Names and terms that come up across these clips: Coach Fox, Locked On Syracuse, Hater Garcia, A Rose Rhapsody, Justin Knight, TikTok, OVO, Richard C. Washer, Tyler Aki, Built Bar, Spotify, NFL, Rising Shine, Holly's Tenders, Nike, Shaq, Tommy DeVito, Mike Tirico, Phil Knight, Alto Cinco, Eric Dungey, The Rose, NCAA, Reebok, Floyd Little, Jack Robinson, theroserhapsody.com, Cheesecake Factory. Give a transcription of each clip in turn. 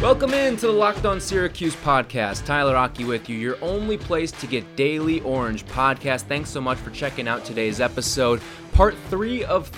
Welcome in to the Locked On Syracuse podcast. Tyler Aki with you, your only place to get Daily Orange podcast. Thanks so much for checking out today's episode, part 3 of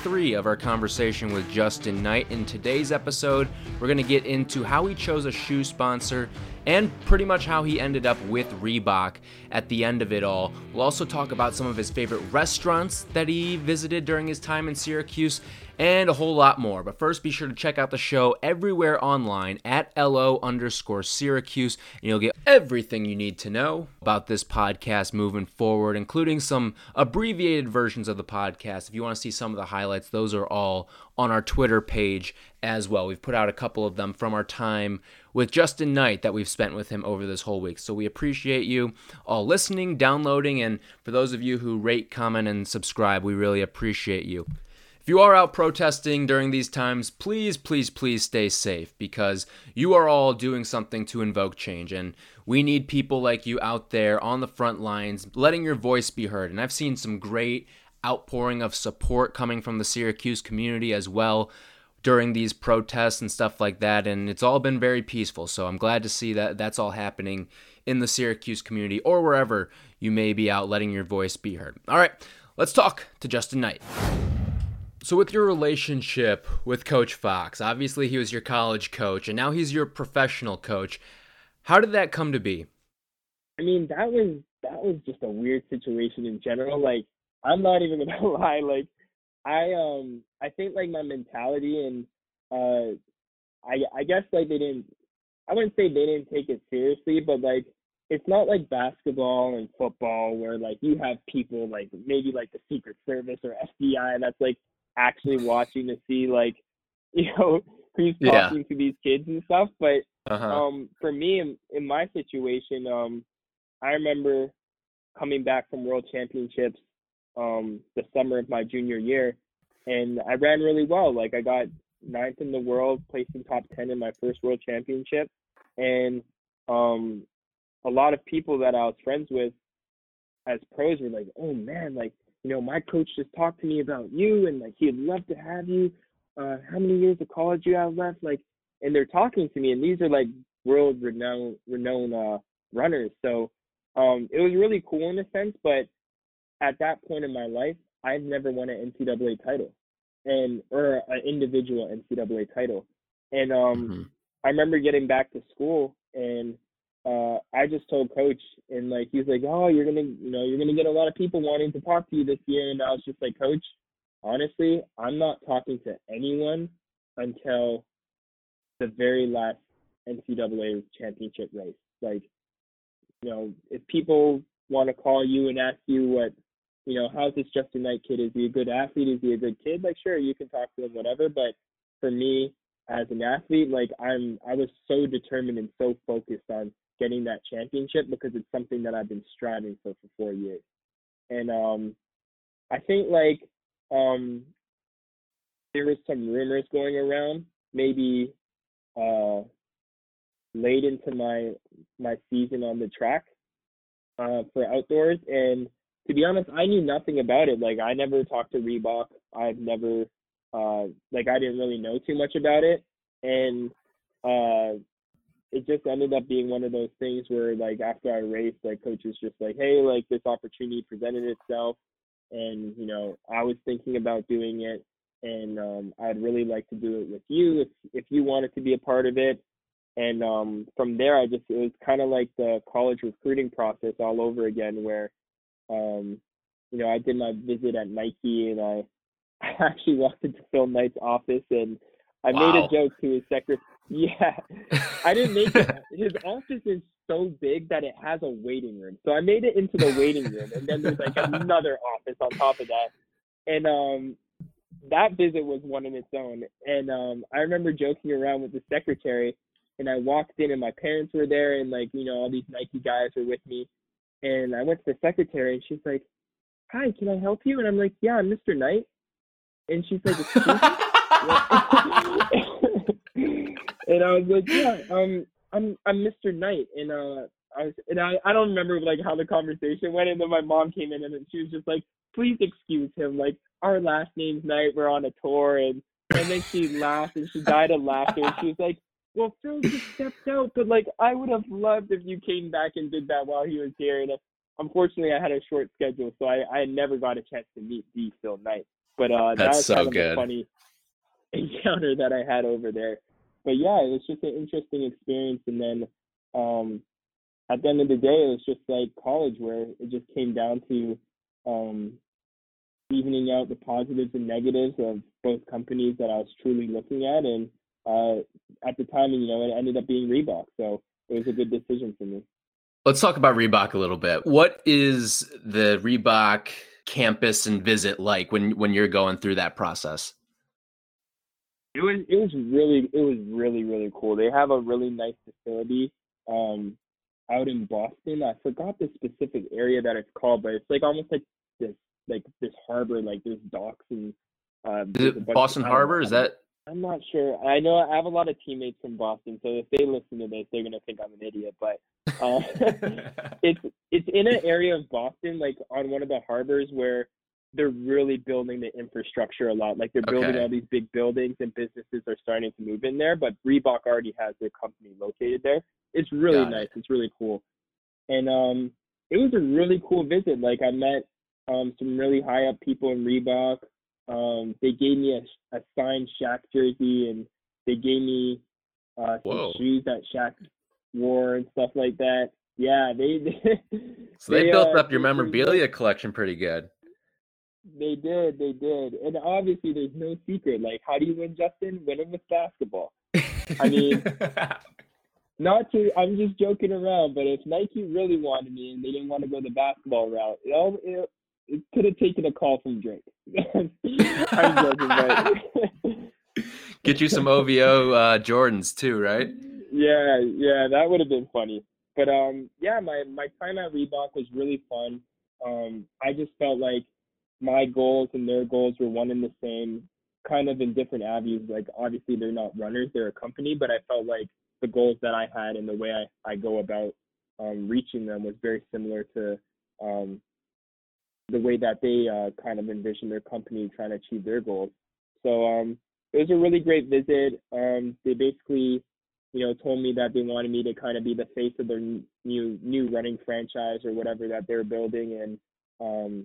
our conversation with Justin Knight. In today's episode, we're going to get into how he chose a shoe sponsor and pretty much how he ended up with Reebok at the end of it all. We'll also talk about some of his favorite restaurants that he visited during his time in Syracuse and a whole lot more. But first, be sure to check out the show everywhere online at LO_Syracuse, and you'll get everything you need to know about this podcast moving forward, including some abbreviated versions of the podcast. If you want to see some of the highlights, those are all on our Twitter page as well. We've put out a couple of them from our time with Justin Knight that we've spent with him over this whole week. So we appreciate you all listening, downloading, and for those of you who rate, comment, and subscribe, we really appreciate you. If you are out protesting during these times, please, please, please stay safe, because you are all doing something to invoke change, and we need people like you out there on the front lines, letting your voice be heard. And I've seen some great outpouring of support coming from the Syracuse community as well during these protests and stuff like that, and it's all been very peaceful, so I'm glad to see that that's all happening in the Syracuse community or wherever you may be out letting your voice be heard. All right, let's talk to Justin Knight. So with your relationship with Coach Fox, obviously he was your college coach, and now he's your professional coach. How did that come to be? I mean, that was just a weird situation in general. Like, I'm not even gonna lie. Like, I think like my mentality and I guess like I wouldn't say they didn't take it seriously, but like it's not like basketball and football where like you have people like maybe like the Secret Service or FBI that's like actually watching to see like, you know, who's talking to these kids and stuff. But for me, in my situation, I remember coming back from World Championships the summer of my junior year, and I ran really well. Like, I got 9th in the world, placed in top 10 in my first World Championship, and a lot of people that I was friends with as pros were like, oh man, like, you know, my coach just talked to me about you, and like he'd love to have you. How many years of college you have left? Like, and they're talking to me, and these are like world renowned runners. So it was really cool in a sense, but at that point in my life, I'd never won an NCAA title, or an individual NCAA title. And I remember getting back to school, and I just told coach, and like he's like, oh, you're gonna get a lot of people wanting to talk to you this year. And I was just like, coach, honestly, I'm not talking to anyone until the very last NCAA championship race. Like, you know, if people want to call you and ask you what, you know, how's this Justin Knight kid? Is he a good athlete? Is he a good kid? Like, sure, you can talk to him, whatever. But for me as an athlete, like I was so determined and so focused on getting that championship, because it's something that I've been striving for 4 years. And I think like there was some rumors going around maybe late into my season on the track for outdoors, and to be honest, I knew nothing about it. Like, I never talked to Reebok. I've never I didn't really know too much about it, and it just ended up being one of those things where, like, after I raced, like, coach was just like, hey, like, this opportunity presented itself, and, you know, I was thinking about doing it, and I'd really like to do it with you if you wanted to be a part of it. And from there, it was kind of like the college recruiting process all over again, where, you know, I did my visit at Nike, and I actually walked into Phil Knight's office, and I made a joke to his secretary. Yeah, I didn't make it. His office is so big that it has a waiting room. So I made it into the waiting room, and then there's like another office on top of that. And that visit was one in its own. And I remember joking around with the secretary, and I walked in, and my parents were there, and like, you know, all these Nike guys were with me. And I went to the secretary, and she's like, hi, can I help you? And I'm like, yeah, I'm Mr. Knight. And she's like, excuse me? And I was like, yeah, I'm Mr. Knight, and I don't remember like how the conversation went, and then my mom came in, and then she was just like, please excuse him, like, our last name's Knight, we're on a tour, and then she laughed, and she died of laughter, and she was like, well, Phil just stepped out, but, like, I would have loved if you came back and did that while he was here. And unfortunately, I had a short schedule, so I never got a chance to meet the Phil Knight. But that was so kind of a funny encounter that I had over there. But, yeah, it was just an interesting experience. And then at the end of the day, it was just like college, where it just came down to evening out the positives and negatives of both companies that I was truly looking at. And at the time, you know, it ended up being Reebok. So it was a good decision for me. Let's talk about Reebok a little bit. What is the Reebok campus and visit like when you're going through that process? It was really cool. They have a really nice facility out in Boston. I forgot the specific area that it's called, but it's like almost like this harbor, like there's docks and is it Boston Harbor? Is that? I'm not sure. I know I have a lot of teammates from Boston, so if they listen to this, they're gonna think I'm an idiot. But it's in an area of Boston, like on one of the harbors, where they're really building the infrastructure a lot. Like they're building all these big buildings, and businesses are starting to move in there. But Reebok already has their company located there. It's really nice. It's really cool, and it was a really cool visit. Like I met some really high up people in Reebok. They gave me a signed Shaq jersey, and they gave me some shoes that Shaq wore and stuff like that. Yeah, they built up your memorabilia collection pretty good. They did, and obviously there's no secret. Like, how do you win, Justin? Win it with basketball. I mean, I'm just joking around, but if Nike really wanted me and they didn't want to go the basketball route, it could have taken a call from Drake. I'm joking, right? Get you some OVO Jordans too, right? Yeah, that would have been funny. But my time at Reebok was really fun. I just felt like my goals and their goals were one and the same, kind of in different avenues. Like obviously they're not runners, they're a company, but I felt like the goals that I had and the way I go about reaching them was very similar to the way that they kind of envision their company trying to achieve their goals. So it was a really great visit. They basically, you know, told me that they wanted me to kind of be the face of their new running franchise or whatever that they're building. And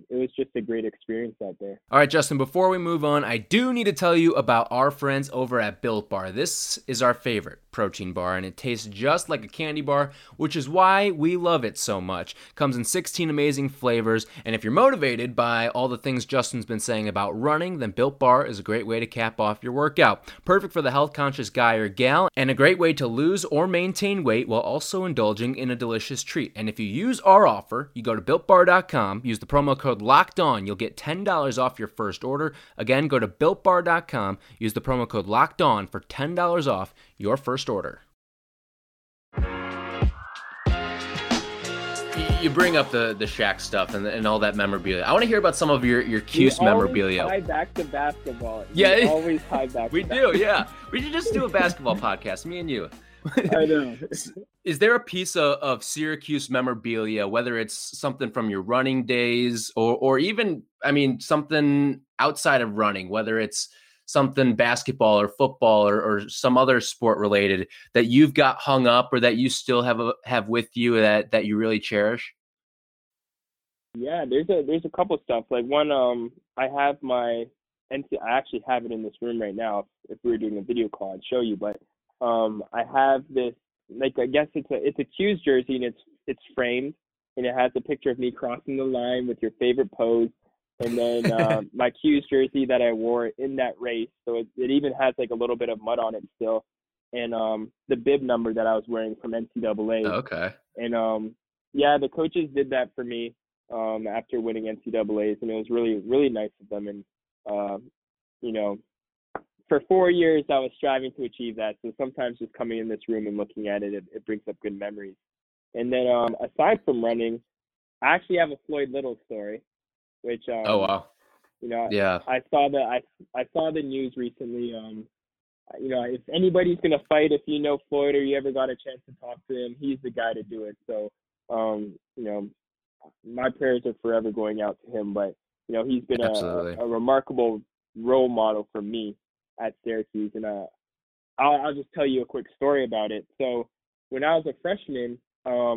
it was just a great experience out there. All right, Justin, before we move on, I do need to tell you about our friends over at Built Bar. This is our favorite protein bar, and it tastes just like a candy bar, which is why we love it so much. Comes in 16 amazing flavors, and if you're motivated by all the things Justin's been saying about running, then Built Bar is a great way to cap off your workout. Perfect for the health-conscious guy or gal, and a great way to lose or maintain weight while also indulging in a delicious treat. And if you use our offer, you go to BuiltBar.com, use the promo code LOCKEDON, you'll get $10 off your first order. Again, go to BuiltBar.com, use the promo code LOCKEDON for $10 off your first order. You bring up the Shaq stuff and all that memorabilia. I want to hear about some of your Cuse memorabilia. We always tie back to basketball. Yeah. We always tie back to basketball. We do, yeah. We should just do a basketball podcast, me and you. I know. Is there a piece of Syracuse memorabilia, whether it's something from your running days or even, I mean, something outside of running, whether it's something basketball or football or some other sport related, that you've got hung up or that you still have with you that you really cherish? Yeah, there's a couple stuff. Like one, I have I actually have it in this room right now. If we were doing a video call, I'd show you, but I have this, like, I guess it's a Q's jersey, and it's framed, and it has a picture of me crossing the line with your favorite pose. And then my Q's jersey that I wore in that race. So it even has like a little bit of mud on it still. And the bib number that I was wearing from NCAA. Okay. And the coaches did that for me after winning NCAAs. And it was really, really nice of them. And, you know, for 4 years, I was striving to achieve that. So sometimes just coming in this room and looking at it, it brings up good memories. And then aside from running, I actually have a Floyd Little story. Which you know, yeah. I saw the news recently. You know, if anybody's gonna fight, if you know Floyd or you ever got a chance to talk to him, he's the guy to do it. So, you know, my prayers are forever going out to him. But you know, he's been a remarkable role model for me at Syracuse, and I'll just tell you a quick story about it. So when I was a freshman, I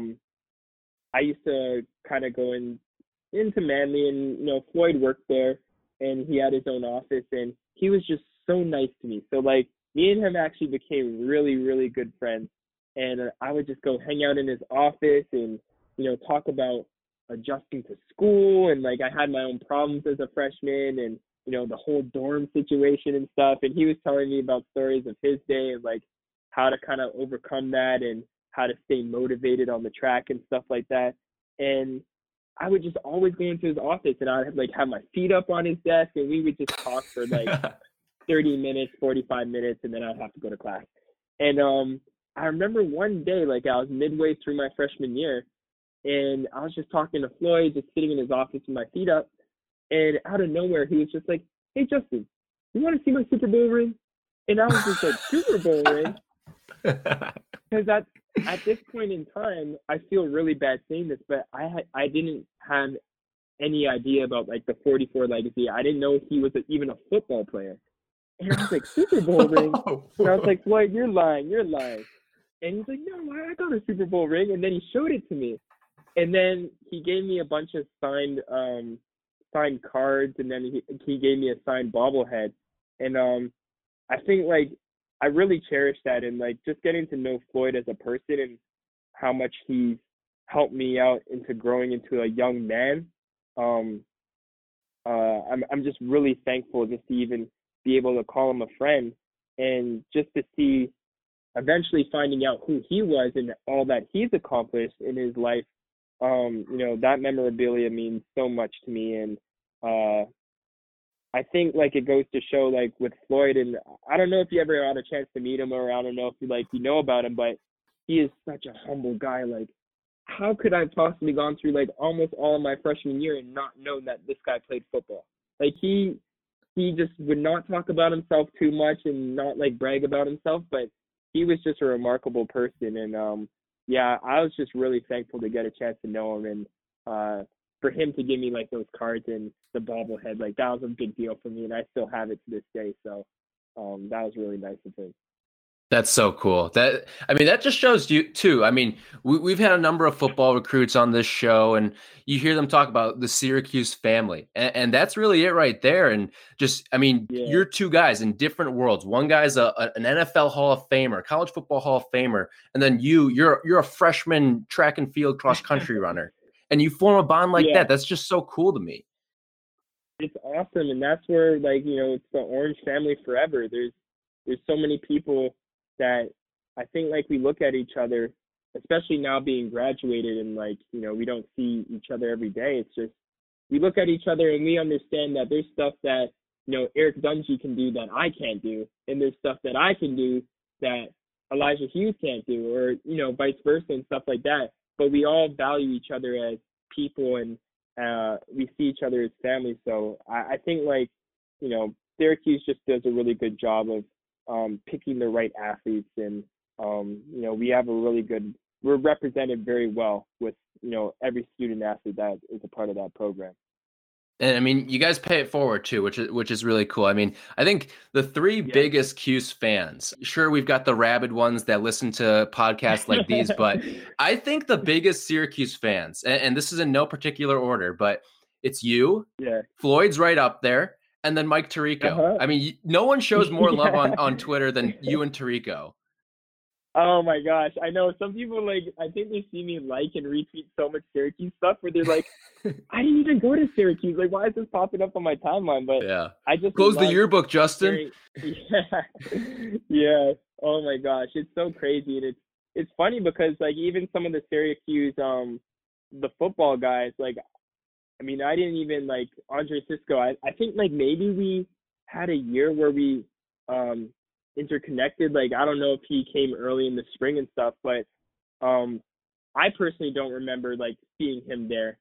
used to kind of go into Manly, and, you know, Floyd worked there and he had his own office, and he was just so nice to me. So like me and him actually became really, really good friends. And I would just go hang out in his office and, you know, talk about adjusting to school. And like, I had my own problems as a freshman and, you know, the whole dorm situation and stuff. And he was telling me about stories of his day and like how to kind of overcome that and how to stay motivated on the track and stuff like that. And I would just always go into his office and I'd like have my feet up on his desk and we would just talk for like 30 minutes, 45 minutes, and then I'd have to go to class. And I remember one day, like I was midway through my freshman year, and I was just talking to Floyd, just sitting in his office with my feet up. And out of nowhere, he was just like, "Hey, Justin, you want to see my Super Bowl ring?" And I was just like, "Super Bowl ring?" Because at this point in time, I feel really bad saying this, but I didn't have any idea about like the 44 legacy. I didn't know he was even a football player. And I was like, "Super Bowl ring?" And I was like, "Floyd, you're lying. And he's like, "No, I got a Super Bowl ring." And then he showed it to me. And then he gave me a bunch of signed cards, and then he gave me a signed bobblehead. And I think like I really cherish that, and like just getting to know Floyd as a person and how much he's helped me out into growing into a young man. I'm just really thankful just to even be able to call him a friend, and just to see eventually finding out who he was and all that he's accomplished in his life. You know, that memorabilia means so much to me. And I think like it goes to show, like with Floyd, and I don't know if you ever had a chance to meet him, or I don't know if you like, you know about him, but he is such a humble guy. Like, how could I possibly gone through like almost all of my freshman year and not know that this guy played football? Like he just would not talk about himself too much and not like brag about himself, but he was just a remarkable person. And, yeah, I was just really thankful to get a chance to know him, and for him to give me like those cards and the bobblehead, like that was a big deal for me, and I still have it to this day. So that was really nice of him. That's so cool. That just shows you too. I mean, we've had a number of football recruits on this show, and you hear them talk about the Syracuse family, and that's really it right there. And just, I mean, You're two guys in different worlds. One guy's an NFL Hall of Famer, college football Hall of Famer, and then you're a freshman track and field cross country runner, and you form a bond like that. That's just so cool to me. It's awesome, and that's where, like, you know, it's the Orange family forever. There's so many people that I think like we look at each other, especially now being graduated, and like, you know, we don't see each other every day. It's just, we look at each other and we understand that there's stuff that, you know, Eric Dungey can do that I can't do. And there's stuff that I can do that Elijah Hughes can't do, or, you know, vice versa and stuff like that. But we all value each other as people, and we see each other as family. So I think like, you know, Syracuse just does a really good job of picking the right athletes, and you know, we're represented very well with, you know, every student athlete that is a part of that program. And I mean, you guys pay it forward too, which is really cool. I mean, I think the three biggest Cuse fans, sure, we've got the rabid ones that listen to podcasts like these, but I think the biggest Syracuse fans, and this is in no particular order, but it's you, Floyd's right up there, and then Mike Tirico. Uh-huh. I mean, no one shows more love on Twitter than you and Tirico. Oh my gosh. I know some people, like, I think they see me like and retweet so much Syracuse stuff where they're like, I didn't even go to Syracuse. Like, why is this popping up on my timeline? But I just close the yearbook, Justin. Yeah. Oh my gosh. It's so crazy. And it's funny because like even some of the Syracuse, the football guys, like, I mean, I didn't even like Andre Cisco. I think like maybe we had a year where we interconnected. Like, I don't know if he came early in the spring and stuff, but I personally don't remember like seeing him there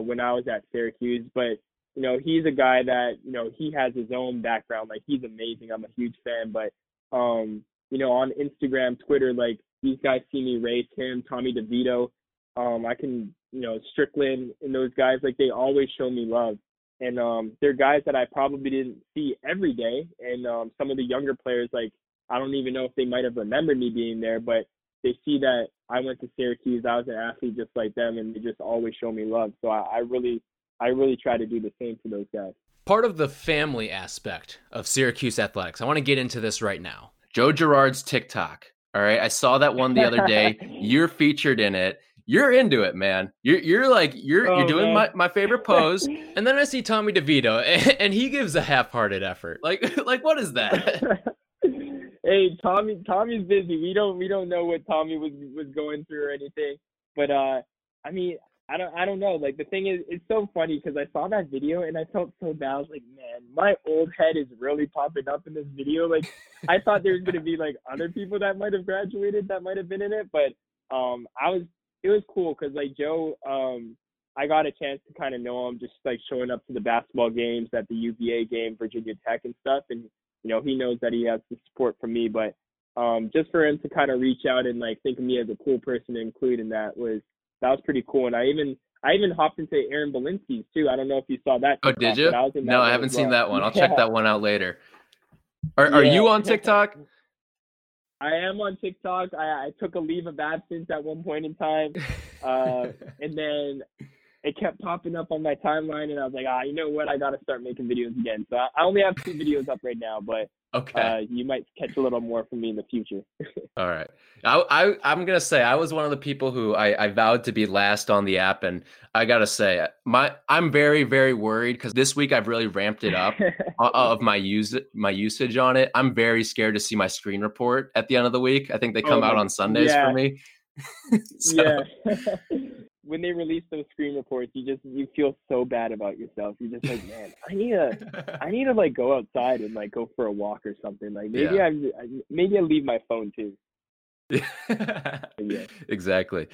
when I was at Syracuse. But, you know, he's a guy that, you know, he has his own background. Like, he's amazing. I'm a huge fan. But, you know, on Instagram, Twitter, like these guys see me race him, Tommy DeVito. I can, you know, Strickland and those guys, like they always show me love. And they're guys that I probably didn't see every day. And some of the younger players, like I don't even know if they might have remembered me being there, but they see that I went to Syracuse. I was an athlete just like them, and they just always show me love. So I really try to do the same to those guys. Part of the family aspect of Syracuse athletics, I want to get into this right now. Joe Girard's TikTok. All right. I saw that one the other day. You're featured in it. You're into it, man. You're doing my favorite pose. And then I see Tommy DeVito and he gives a half-hearted effort. Like what is that? Hey, Tommy's busy. We don't know what Tommy was going through or anything. But I mean, I don't know. Like, the thing is, it's so funny because I saw that video and I felt so bad. I was like, man, my old head is really popping up in this video. Like, I thought there was going to be like other people that might have graduated that might have been in it. But it was cool because like Joe, I got a chance to kind of know him just like showing up to the basketball games at the UVA game, Virginia Tech and stuff. And, you know, he knows that he has the support from me. But just for him to kind of reach out and like think of me as a cool person to include in that was pretty cool. And I even hopped into Aaron Belinsky's too. I don't know if you saw that. TikTok, oh, did you? No, I haven't seen that one. I'll check that one out later. Are you on TikTok? I am on TikTok. I took a leave of absence at one point in time. And then it kept popping up on my timeline and I was like, you know what? I got to start making videos again. So I only have 2 videos up right now, but okay. You might catch a little more from me in the future. All right. I'm going to say I was one of the people who I vowed to be last on the app. And I got to say I'm very, very worried because this week I've really ramped it up of my usage on it. I'm very scared to see my screen report at the end of the week. I think they come out on Sundays for me. Yeah. When they release those screen reports, you feel so bad about yourself. You're just like, man, I need to like go outside and like go for a walk or something. Like maybe I leave my phone too. Yeah. Exactly.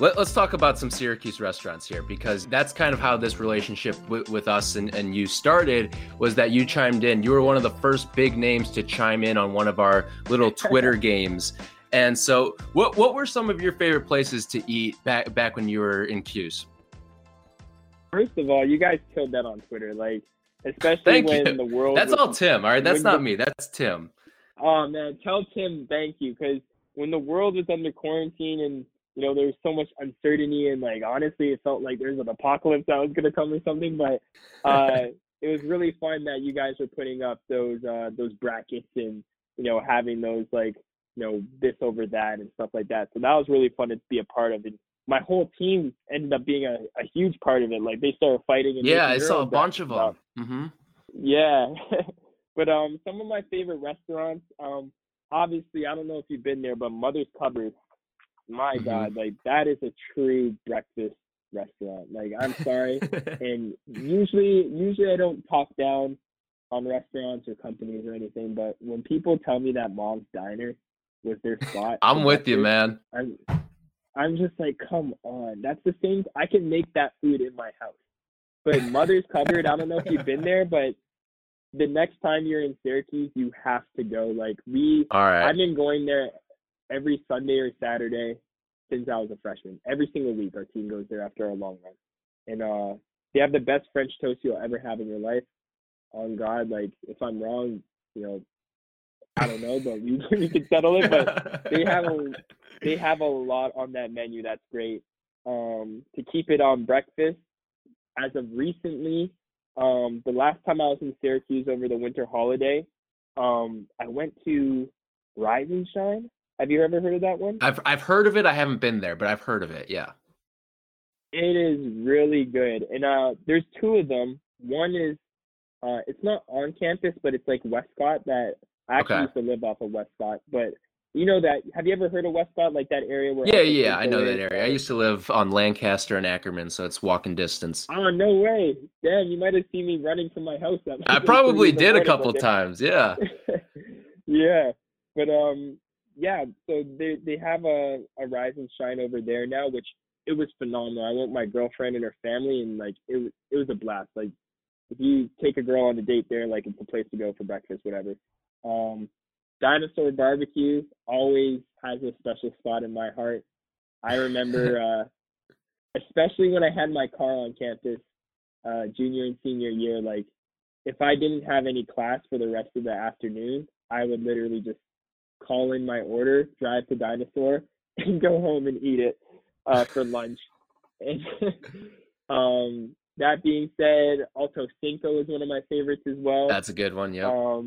Let's talk about some Syracuse restaurants here, because that's kind of how this relationship with us and you started, was that you chimed in. You were one of the first big names to chime in on one of our little Twitter games. And so what were some of your favorite places to eat back when you were in Cuse? First of all, you guys killed that on Twitter. Like, especially the world. That's all Tim. All right. That's not me. That's Tim. Oh, man. Tell Tim thank you. Because when the world was under quarantine and, you know, there was so much uncertainty and, like, honestly, it felt like there was an apocalypse that was going to come or something. But it was really fun that you guys were putting up those brackets and, you know, having those, like, you know, this over that and stuff like that. So that was really fun to be a part of. And my whole team ended up being a huge part of it. Like, they started fighting. And yeah, I saw a bunch of them. Mm-hmm. Yeah. But some of my favorite restaurants, obviously, I don't know if you've been there, but Mother's Cupboard, my mm-hmm. God, like, that is a true breakfast restaurant. Like, I'm sorry. And usually I don't talk down on restaurants or companies or anything, but when people tell me that Mom's Diner was their spot, I'm with you, man. I'm just like, come on. That's the same. I can make that food in my house. But Mother's Cupboard, I don't know if you've been there, but the next time you're in Syracuse, you have to go. Like, I've been going there every Sunday or Saturday since I was a freshman. Every single week, our team goes there after a long run. And they have the best French toast you'll ever have in your life. On God, like, if I'm wrong, you know, I don't know, but we can settle it. But they have a lot on that menu. That's great. To keep it on breakfast, as of recently, the last time I was in Syracuse over the winter holiday, I went to Rising Shine. Have you ever heard of that one? I've heard of it. I haven't been there, but I've heard of it. Yeah, it is really good. And there's 2 of them. One is it's not on campus, but it's like Westcott that. I actually used to live off of Westcott, but you know that. Have you ever heard of Westcott, like that area where? Yeah, I know that area. I used to live on Lancaster and Ackerman, so it's walking distance. Oh, no way! Damn, you might have seen me running from my house. I probably did a couple times. Yeah. Yeah, but yeah. So they have a Rise and Shine over there now, which it was phenomenal. I went with my girlfriend and her family, and like it was a blast. Like, if you take a girl on a date there, like, it's a place to go for breakfast, whatever. Dinosaur Barbecue always has a special spot in my heart. I remember, especially when I had my car on campus, junior and senior year, like, if I didn't have any class for the rest of the afternoon, I would literally just call in my order, drive to Dinosaur, and go home and eat it for lunch. And that being said, Alto Cinco is one of my favorites as well. That's a good one, yeah.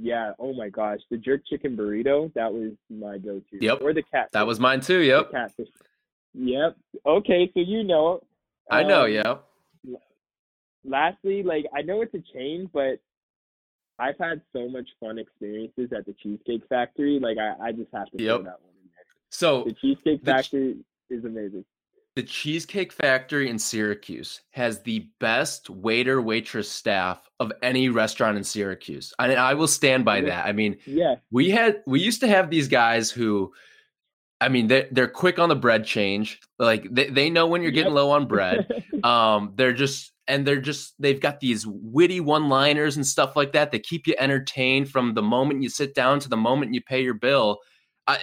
Yeah, oh my gosh. The jerk chicken burrito, that was my go-to. Yep. Or the catfish. That was mine too, yep. The catfish. Yep. Okay, so you know it. I know, yeah. Lastly, like, I know it's a chain, but I've had so much fun experiences at the Cheesecake Factory. Like, I just have to throw that one in there. So the Cheesecake Factory is amazing. The Cheesecake Factory in Syracuse has the best waiter, waitress staff of any restaurant in Syracuse. I will stand by that. I mean, we used to have these guys who, I mean, they're quick on the bread change. Like they know when you're getting low on bread. They've got these witty one-liners and stuff like that. They keep you entertained from the moment you sit down to the moment you pay your bill.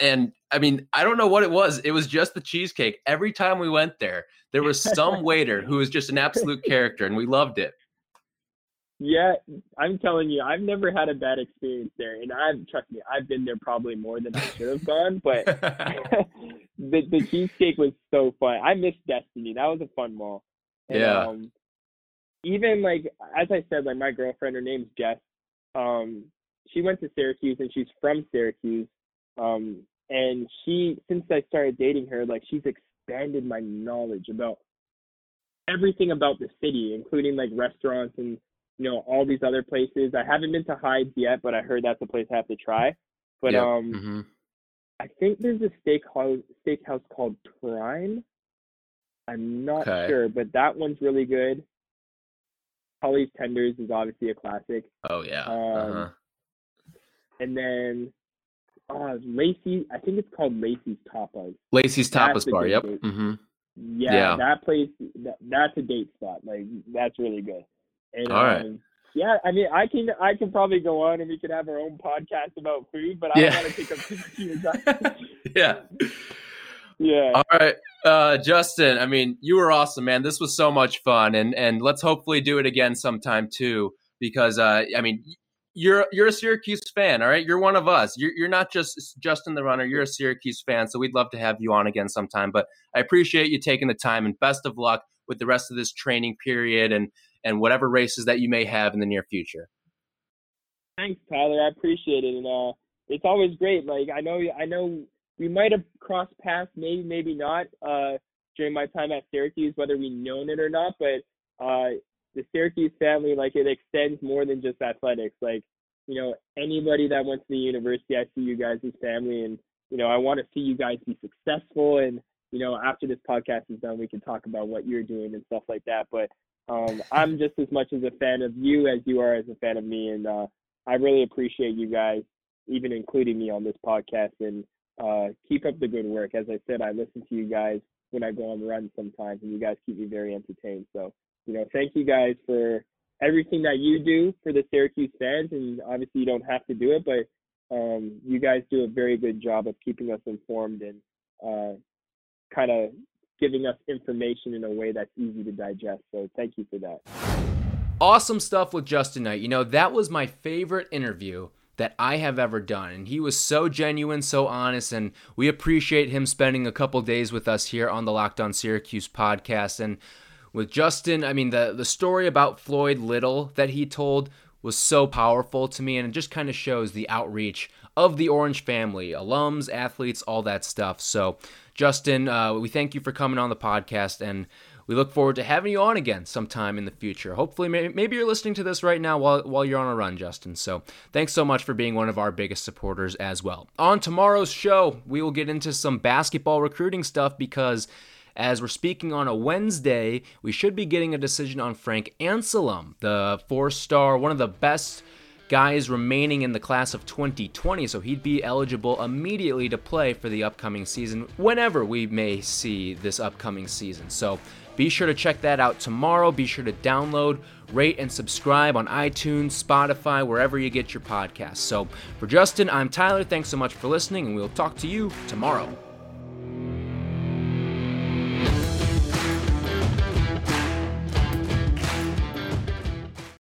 And I mean, I don't know what it was. It was just the cheesecake. Every time we went there was some waiter who was just an absolute character, and we loved it. Yeah, I'm telling you, I've never had a bad experience there. And trust me, I've been there probably more than I should have gone, but the cheesecake was so fun. I miss Destiny. That was a fun mall. And, even like, as I said, like my girlfriend, her name's Jess. She went to Syracuse and she's from Syracuse. And she, since I started dating her, like she's expanded my knowledge about everything about the city, including like restaurants and, you know, all these other places. I haven't been to Hyde yet, but I heard that's a place I have to try. But I think there's a steakhouse called Prime. I'm not sure, but that one's really good. Holly's Tenders is obviously a classic. Oh yeah. And then Lacey, I think it's called Lacey's Tapas. Lacey's Tapas Bar, yep. Mm-hmm. Yeah, that place, that's a date spot. Like that's really good. And, all right. Yeah, I mean, I can probably go on and we could have our own podcast about food, but I don't want to take up too much of your time. Yeah. All right, Justin. I mean, you were awesome, man. This was so much fun, and let's hopefully do it again sometime too. Because I mean, you're a Syracuse fan, all right? You're one of us. You're not just Justin the Runner. You're a Syracuse fan, so we'd love to have you on again sometime. But I appreciate you taking the time, and best of luck with the rest of this training period and whatever races that you may have in the near future. Thanks, Tyler. I appreciate it, and it's always great. Like I know. We might have crossed paths, maybe not, during my time at Syracuse, whether we known it or not. But the Syracuse family, like, it extends more than just athletics. Like, you know, anybody that went to the university, I see you guys as family, and you know, I want to see you guys be successful. And you know, after this podcast is done, we can talk about what you're doing and stuff like that. But I'm just as much as a fan of you as you are as a fan of me, and I really appreciate you guys even including me on this podcast. And keep up the good work. As I said, I listen to you guys when I go on runs sometimes, and you guys keep me very entertained. So, you know, thank you guys for everything that you do for the Syracuse fans. And obviously you don't have to do it, but you guys do a very good job of keeping us informed and kind of giving us information in a way that's easy to digest. So thank you for that. Awesome stuff with Justin Knight. You know, that was my favorite interview that I have ever done. And he was so genuine, so honest, and we appreciate him spending a couple days with us here on the Locked On Syracuse podcast. And with Justin, I mean, the story about Floyd Little that he told was so powerful to me, and it just kind of shows the outreach of the Orange family, alums, athletes, all that stuff. So Justin, we thank you for coming on the podcast, and we look forward to having you on again sometime in the future. Hopefully, maybe you're listening to this right now while you're on a run, Justin. So thanks so much for being one of our biggest supporters as well. On tomorrow's show, we will get into some basketball recruiting stuff, because as we're speaking on a Wednesday, we should be getting a decision on Frank Anselm, the 4-star, one of the best guys remaining in the class of 2020, so he'd be eligible immediately to play for the upcoming season, whenever we may see this upcoming season. So be sure to check that out tomorrow. Be sure to download, rate, and subscribe on iTunes, Spotify, wherever you get your podcasts. So for Justin, I'm Tyler. Thanks so much for listening, and we'll talk to you tomorrow.